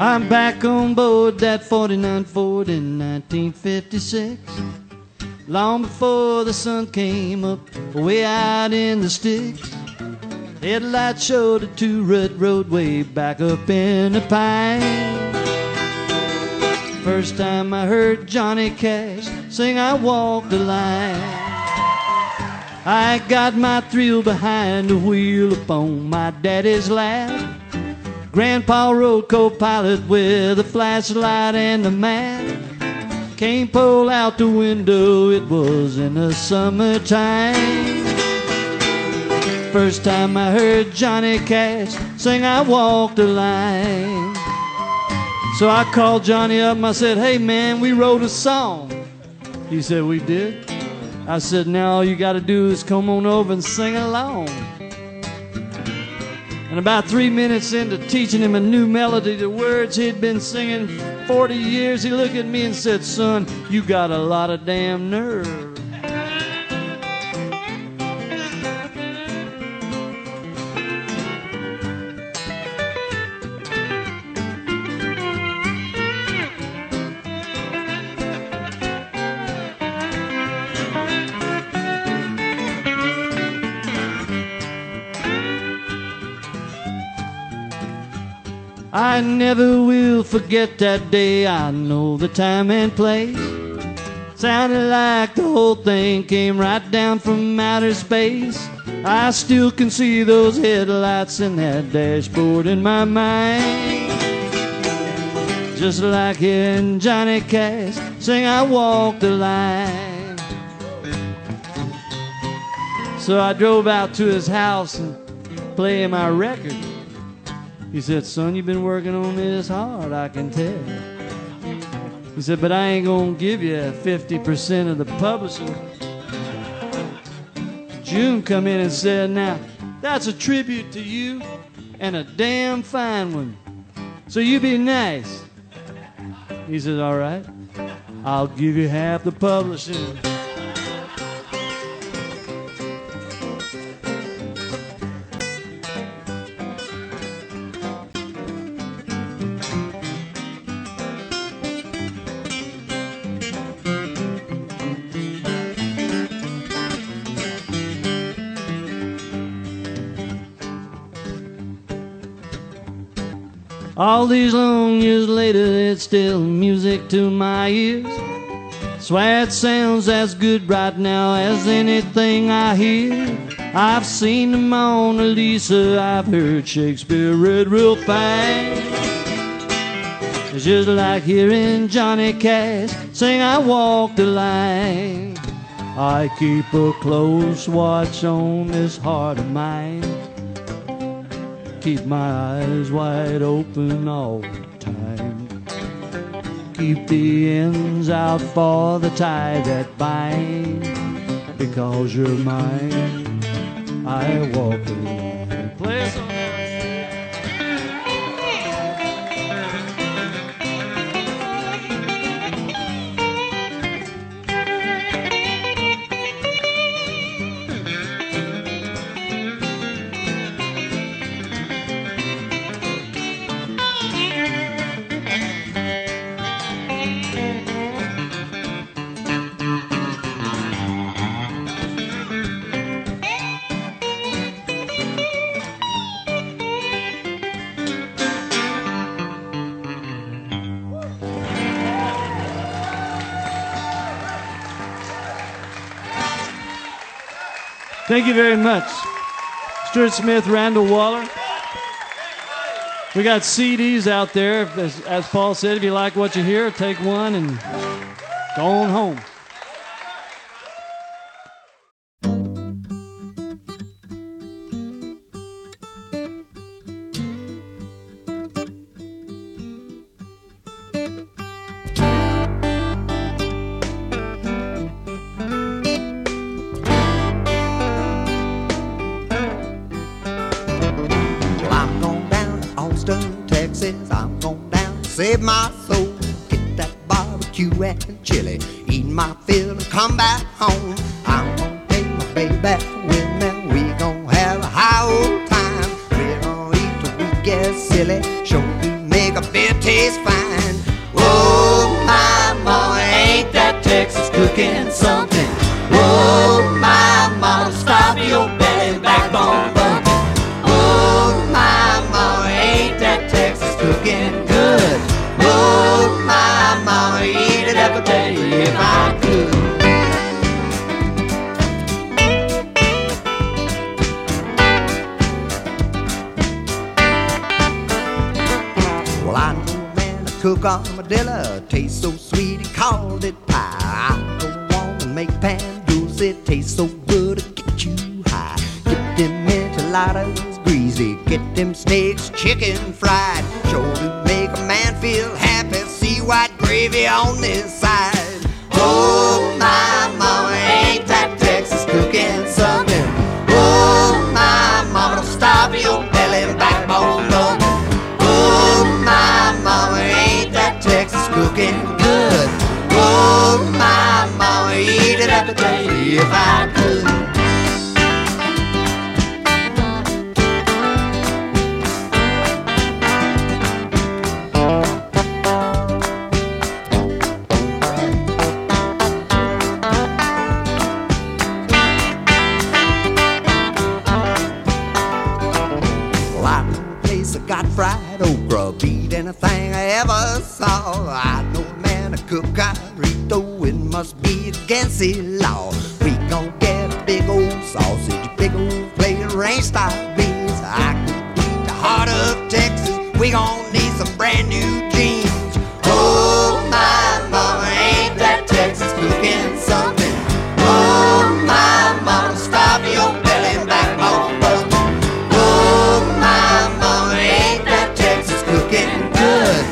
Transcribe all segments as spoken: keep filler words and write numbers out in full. I'm back on board that forty-nine Ford in nineteen fifty-six, long before the sun came up, way out in the sticks. Headlights showed a two-rut road way back up in the pine. First time I heard Johnny Cash sing I Walk the Line. I got my thrill behind the wheel upon my daddy's lap. Grandpa rode co-pilot with a flashlight and a map. Can't pull out the window, it was in the summertime. First time I heard Johnny Cash sing I Walked the Line. So I called Johnny up and I said, hey man, we wrote a song. He said, we did? I said, now all you gotta do is come on over and sing along. And about three minutes into teaching him a new melody, the words he'd been singing forty years, he looked at me and said, son, you got a lot of damn nerve. I never will forget that day, I know the time and place. Sounded like the whole thing came right down from outer space. I still can see those headlights and that dashboard in my mind. Just like hearing Johnny Cash sing I Walk the Line. So I drove out to his house and played my record. He said, son, you've been working on this hard, I can tell. He said, but I ain't gonna give you fifty percent of the publishing. June come in and said, now, that's a tribute to you and a damn fine one. So you be nice. He said, all right, I'll give you half the publishing. All these long years later, it's still music to my ears. Swear it sounds as good right now as anything I hear. I've seen the Mona Lisa, I've heard Shakespeare read real fine. It's just like hearing Johnny Cash sing I Walk the Line. I keep a close watch on this heart of mine. Keep my eyes wide open all the time. Keep the ends out for the tie that binds. Because you're mine, I walk the line. Play some. Thank you very much. Stuart Smith, Randall Waller. We got C Ds out there. As, as Paul said, if you like what you hear, take one and go on home. save my soul. Get that barbecue and chili, eat my fill and come back home. I'm gonna take my baby back with me. We gonna have a high old time. We're gonna eat till we get silly. Show me make a beer taste fine. Oh my mama, ain't that Texas cooking something? Oh my mama, stop your belly backbone. Cook armadillo, tastes so sweet, he called it pie. I don't want to make pandoos, it tastes so good, it gets you high. Get them enchiladas greasy, get them steaks chicken fried. Sure to make a man feel happy, see white gravy on this side. Oh my mama, ain't that Texas cooking something? Oh my mama, don't stop your belly backbone no. Texas cooking good. Oh, my mama, eat it up today if I could. Well, I know a place that got fried okra, beat anything I ever saw. I know a man that cook carrito, it must be against the law. We gon' get a big old sausage, big old plate of ranch style beans. I could eat the heart of Texas, we gon' need some brand new jeans. Oh my mama, ain't that Texas cooking something? Oh my mama, stop your belly back on. Oh my mama, ain't that Texas cooking good?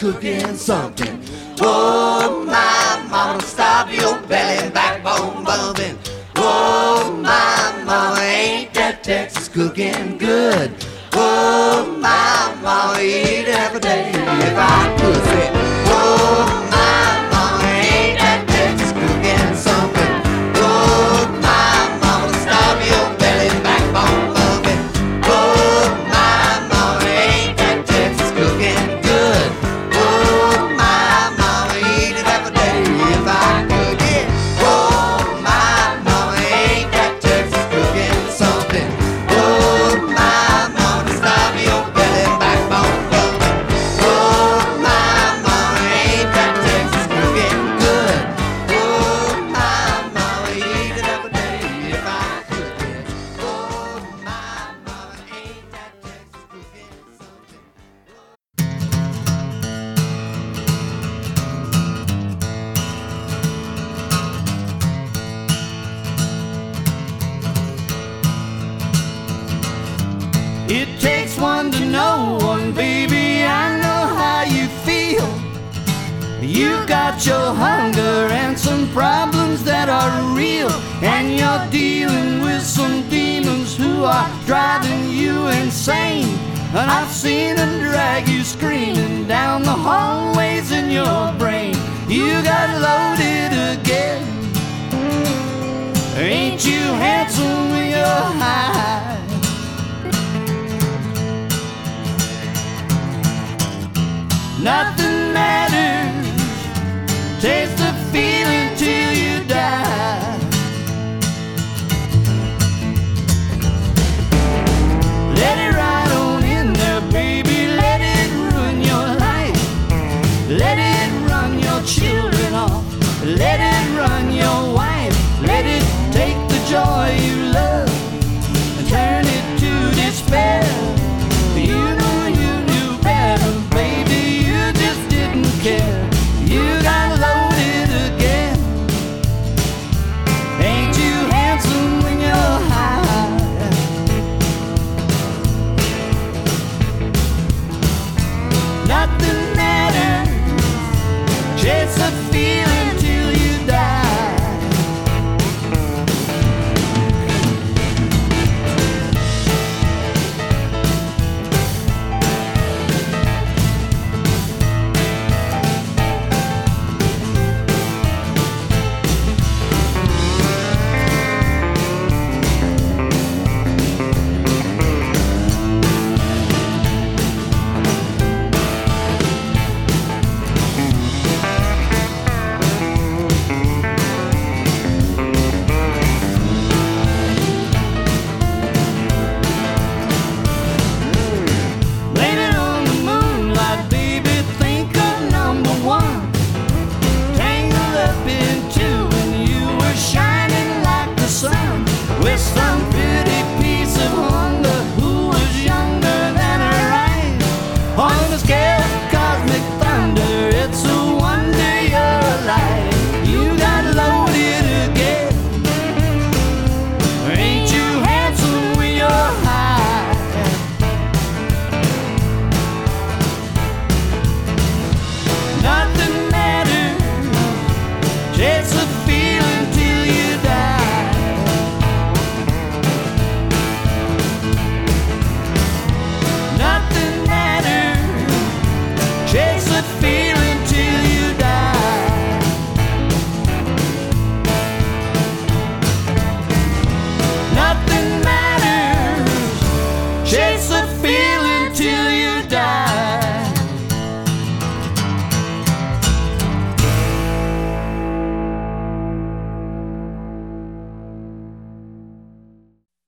Cooking something. Oh, my mama, stop your belly backbone bumping. Oh, my mama, ain't that Texas cooking good? Oh, my mama, eat it every day if I could say. Oh, my mama, ain't that Texas cooking something? Oh, my mama, stop your belly backbone bumping. Oh, my mama, ain't that Texas cooking good? Your hunger and some problems that are real, and you're dealing with some demons who are driving you insane. And I've seen them drag you screaming down the hallways in your brain. You got loaded again. Ain't you handsome when you're high? Nothing matters. Taste the feeling till you die. Let it ride on in there, baby. Let it ruin your life. Let it run your children off. Let it run your wife. Let it take the joy you love and turn it to despair. You know you knew better, baby. You just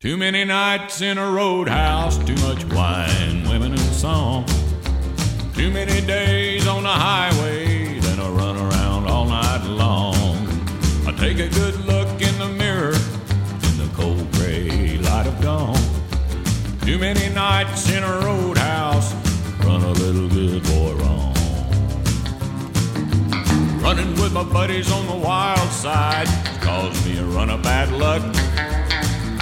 Too many nights in a roadhouse, too much wine, women and song. Too many days on the highway, then I run around all night long. I take a good look in the mirror, in the cold gray light of dawn. Too many nights in a roadhouse, run a little good boy wrong. Running with my buddies on the wild side, caused me a run of bad luck.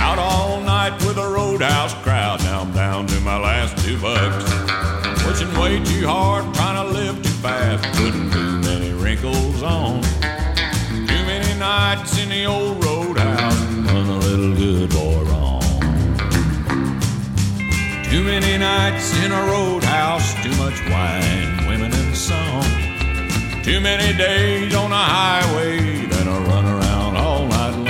Out all night with a roadhouse crowd, now I'm down to my last two bucks. Pushing way too hard, trying to live too fast, putting too many wrinkles on. Too many nights in the old roadhouse, run a little good boy wrong. Too many nights in a roadhouse, too much wine, women and song. Too many days on a highway, then I run around all night long.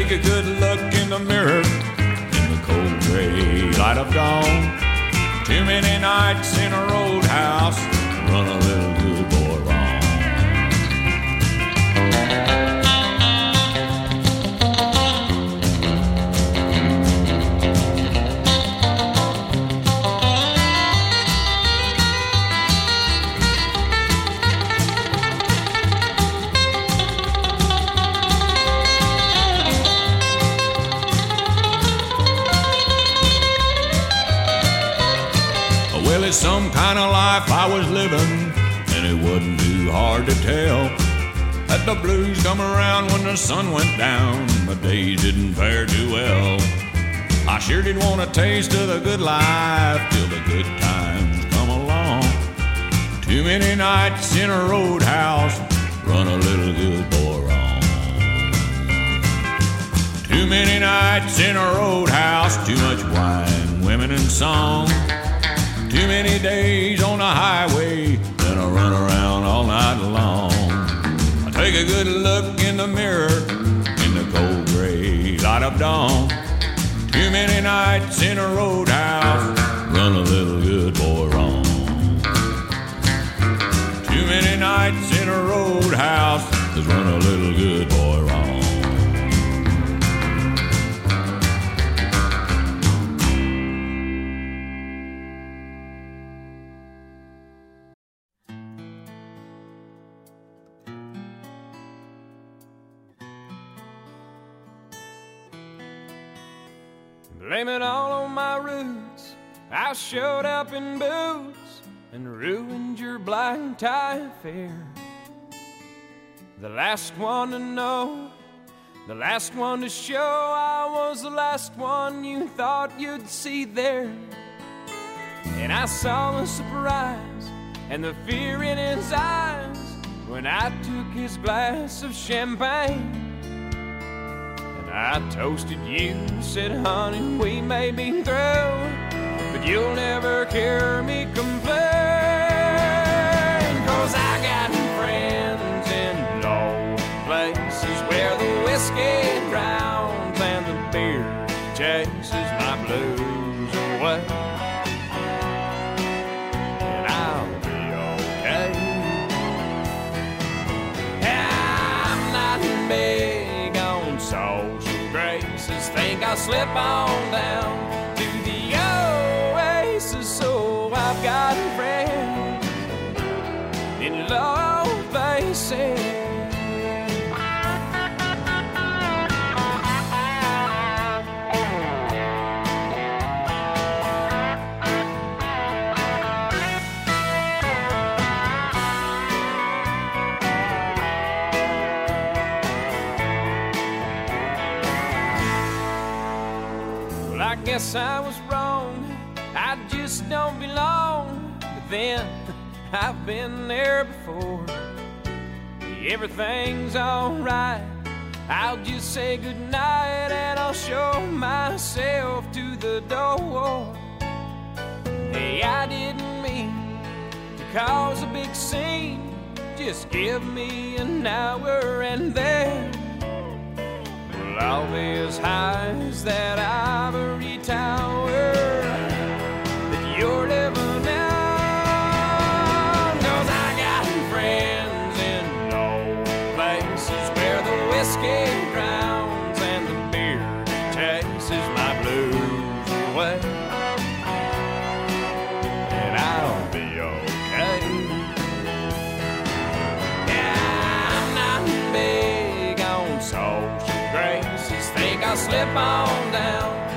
Take a good look in the mirror, in the cold gray light of dawn. Too many nights in a roadhouse, run a little good boy some kind of life I was living, and it wasn't too hard to tell. That the blues come around when the sun went down, my days didn't fare too well. I sure did want a taste of the good life till the good times come along. Too many nights in a roadhouse, run a little good boy wrong. Too many nights in a roadhouse, too much wine, women and song. Too many days on the highway, then I run around all night long. I take a good look in the mirror, in the cold gray light of dawn. Too many nights in a roadhouse, run a little good boy wrong. Too many nights in a roadhouse, just run a little good boy wrong. Blame it all on my roots. I showed up in boots and ruined your black tie affair. The last one to know, the last one to show. I was the last one you thought you'd see there. And I saw the surprise and the fear in his eyes when I took his glass of champagne. I toasted you, said, honey, we may be through, but you'll never hear me complain. 'Cause I got friends in all the places where the whiskey drowns and the beer chases my blues away. And I'll be okay. I'm not me. Social graces think I'll slip on down to the oasis. So I've got a friend in low places. Guess I was wrong, I just don't belong. But then, I've been there before. Everything's alright, I'll just say goodnight and I'll show myself to the door. Hey, I didn't mean to cause a big scene. Just give me an hour and then I'll be as high as that ivory tower that you're living on. 'Cause I got friends in all places where the whiskey drowns and the beer takes dances my blues away, and I'll be okay. Yeah, I'm not big on social graces, think I'll slip on down